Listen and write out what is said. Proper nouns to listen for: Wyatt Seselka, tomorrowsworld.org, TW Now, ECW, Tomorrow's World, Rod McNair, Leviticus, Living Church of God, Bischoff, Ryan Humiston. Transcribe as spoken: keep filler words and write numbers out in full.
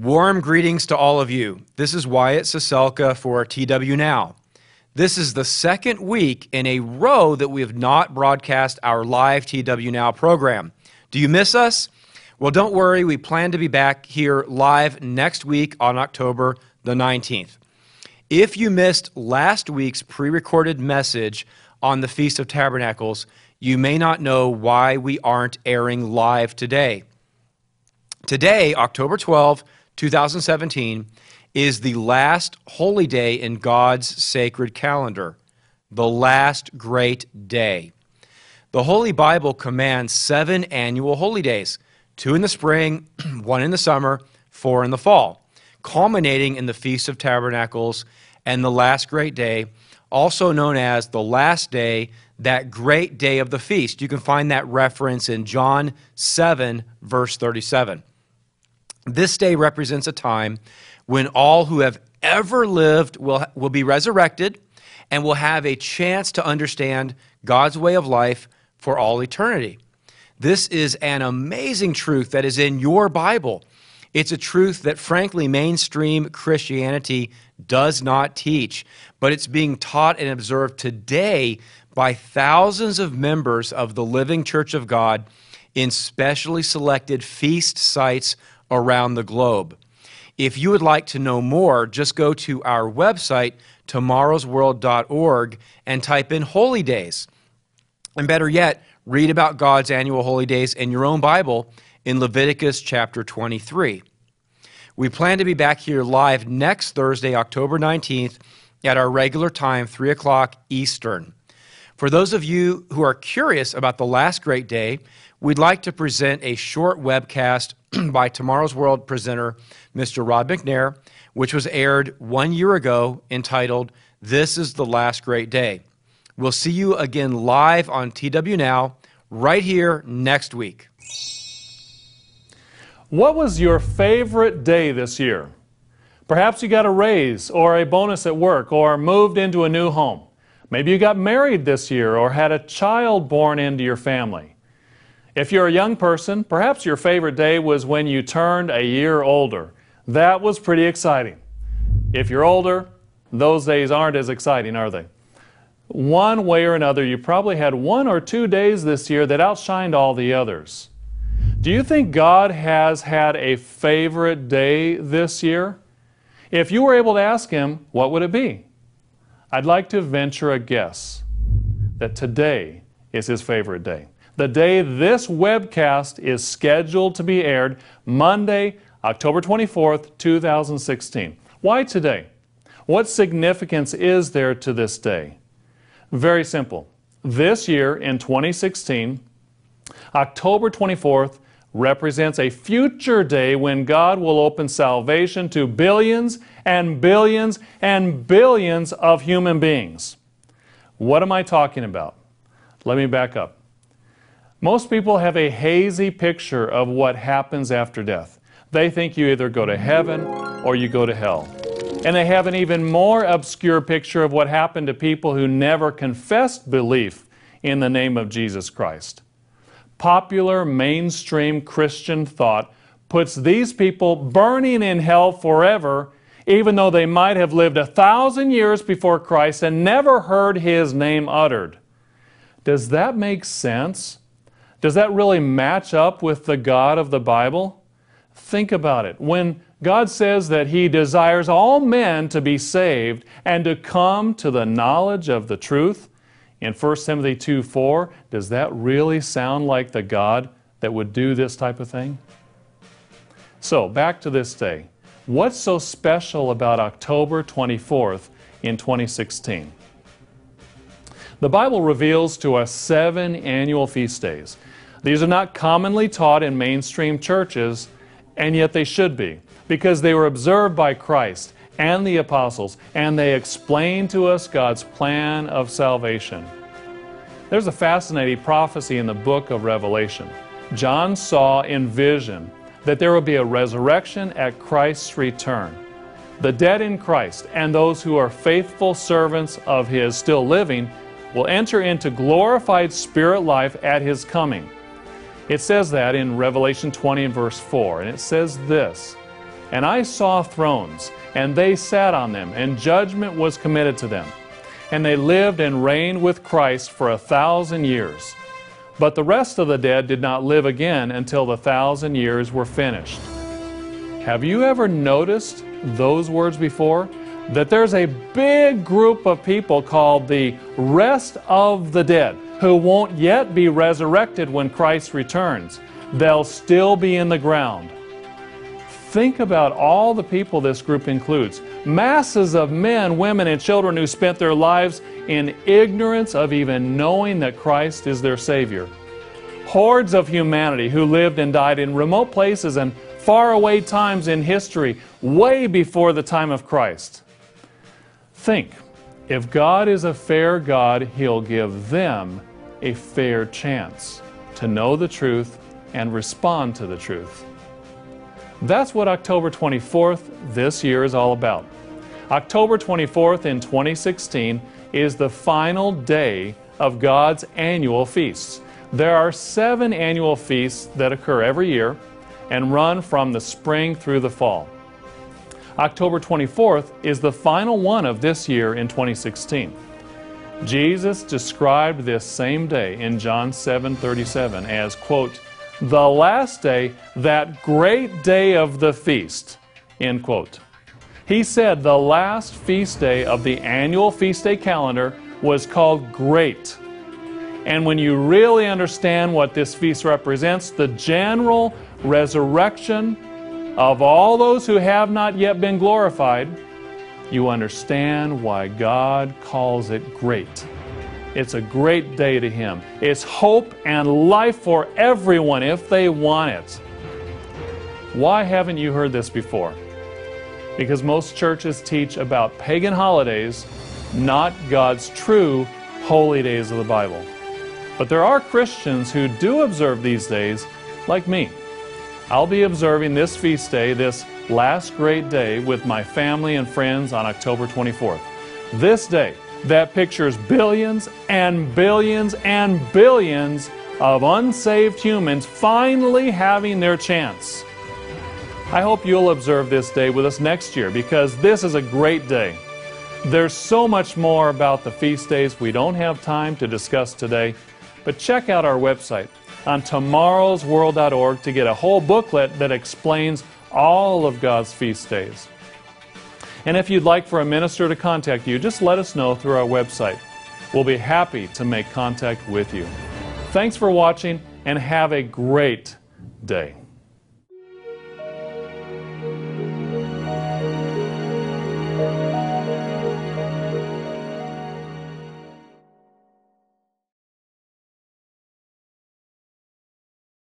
Warm greetings to all of you. This is Wyatt Seselka for T W Now. This is the second week in a row that we have not broadcast our live T W Now program. Do you miss us? Well, don't worry. We plan to be back here live next week on October the nineteenth. If you missed last week's pre-recorded message on the Feast of Tabernacles, you may not know why we aren't airing live today. Today, October twelfth, two thousand seventeen, is the last holy day in God's sacred calendar, the last great day. The Holy Bible commands seven annual holy days, two in the spring, one in the summer, four in the fall, culminating in the Feast of Tabernacles and the last great day, also known as the last day, that great day of the feast. You can find that reference in John seven, verse thirty-seven. This day represents a time when all who have ever lived will, will be resurrected and will have a chance to understand God's way of life for all eternity. This is an amazing truth that is in your Bible. It's a truth that, frankly, mainstream Christianity does not teach, but it's being taught and observed today by thousands of members of the Living Church of God in specially selected feast sites around the globe. If you would like to know more, just go to our website, tomorrow's world dot org, and type in Holy Days. And better yet, read about God's annual holy days in your own Bible in Leviticus chapter twenty-three. We plan to be back here live next Thursday, October nineteenth, at our regular time, three o'clock Eastern. For those of you who are curious about the last great day, we'd like to present a short webcast by Tomorrow's World presenter, Mister Rod McNair, which was aired one year ago, entitled, "This is the Last Great Day." We'll see you again live on T W Now, right here next week. What was your favorite day this year? Perhaps you got a raise or a bonus at work or moved into a new home. Maybe you got married this year or had a child born into your family. If you're a young person, perhaps your favorite day was when you turned a year older. That was pretty exciting. If you're older, those days aren't as exciting, are they? One way or another, you probably had one or two days this year that outshined all the others. Do you think God has had a favorite day this year? If you were able to ask Him, what would it be? I'd like to venture a guess that today is His favorite day. The day this webcast is scheduled to be aired, Monday, October twenty-fourth, two thousand sixteen. Why today? What significance is there to this day? Very simple. This year in twenty sixteen, October twenty-fourth represents a future day when God will open salvation to billions and billions and billions of human beings. What am I talking about? Let me back up. Most people have a hazy picture of what happens after death. They think you either go to heaven or you go to hell. And they have an even more obscure picture of what happened to people who never confessed belief in the name of Jesus Christ. Popular mainstream Christian thought puts these people burning in hell forever, even though they might have lived a thousand years before Christ and never heard His name uttered. Does that make sense? Does that really match up with the God of the Bible? Think about it. When God says that He desires all men to be saved and to come to the knowledge of the truth, in First Timothy two four, does that really sound like the God that would do this type of thing? So, back to this day. What's so special about October twenty-fourth in twenty sixteen? The Bible reveals to us seven annual feast days. These are not commonly taught in mainstream churches, and yet they should be, because they were observed by Christ and the apostles, and they explain to us God's plan of salvation. There's a fascinating prophecy in the book of Revelation. John saw in vision that there will be a resurrection at Christ's return. The dead in Christ and those who are faithful servants of His still living will enter into glorified spirit life at His coming. It says that in Revelation twenty and verse four, and it says this, And I saw thrones, and they sat on them, and judgment was committed to them. And they lived and reigned with Christ for a thousand years. But the rest of the dead did not live again until the thousand years were finished. Have you ever noticed those words before? That there's a big group of people called the rest of the dead who won't yet be resurrected when Christ returns. They'll still be in the ground. Think about all the people this group includes. Masses of men, women, and children who spent their lives in ignorance of even knowing that Christ is their Savior. Hordes of humanity who lived and died in remote places and faraway times in history, way before the time of Christ. Think, if God is a fair God, He'll give them a fair chance to know the truth and respond to the truth. That's what October twenty-fourth this year is all about. October twenty-fourth in twenty sixteen is the final day of God's annual feasts. There are seven annual feasts that occur every year and run from the spring through the fall. October twenty-fourth is the final one of this year in twenty sixteen. Jesus described this same day in John seven thirty-seven as, quote, the last day, that great day of the feast, end quote. He said the last feast day of the annual feast day calendar was called Great. And when you really understand what this feast represents, the general resurrection of all those who have not yet been glorified, you understand why God calls it great. It's a great day to Him. It's hope and life for everyone if they want it. Why haven't you heard this before? Because most churches teach about pagan holidays, not God's true holy days of the Bible. But there are Christians who do observe these days, like me. I'll be observing this feast day, this last great day, with my family and friends on October twenty-fourth. This day that pictures billions and billions and billions of unsaved humans finally having their chance. I hope you'll observe this day with us next year, because this is a great day. There's so much more about the feast days we don't have time to discuss today, but check out our website on tomorrows world dot org to get a whole booklet that explains all of God's feast days. And if you'd like for a minister to contact you, just let us know through our website. We'll be happy to make contact with you. Thanks for watching, and have a great day.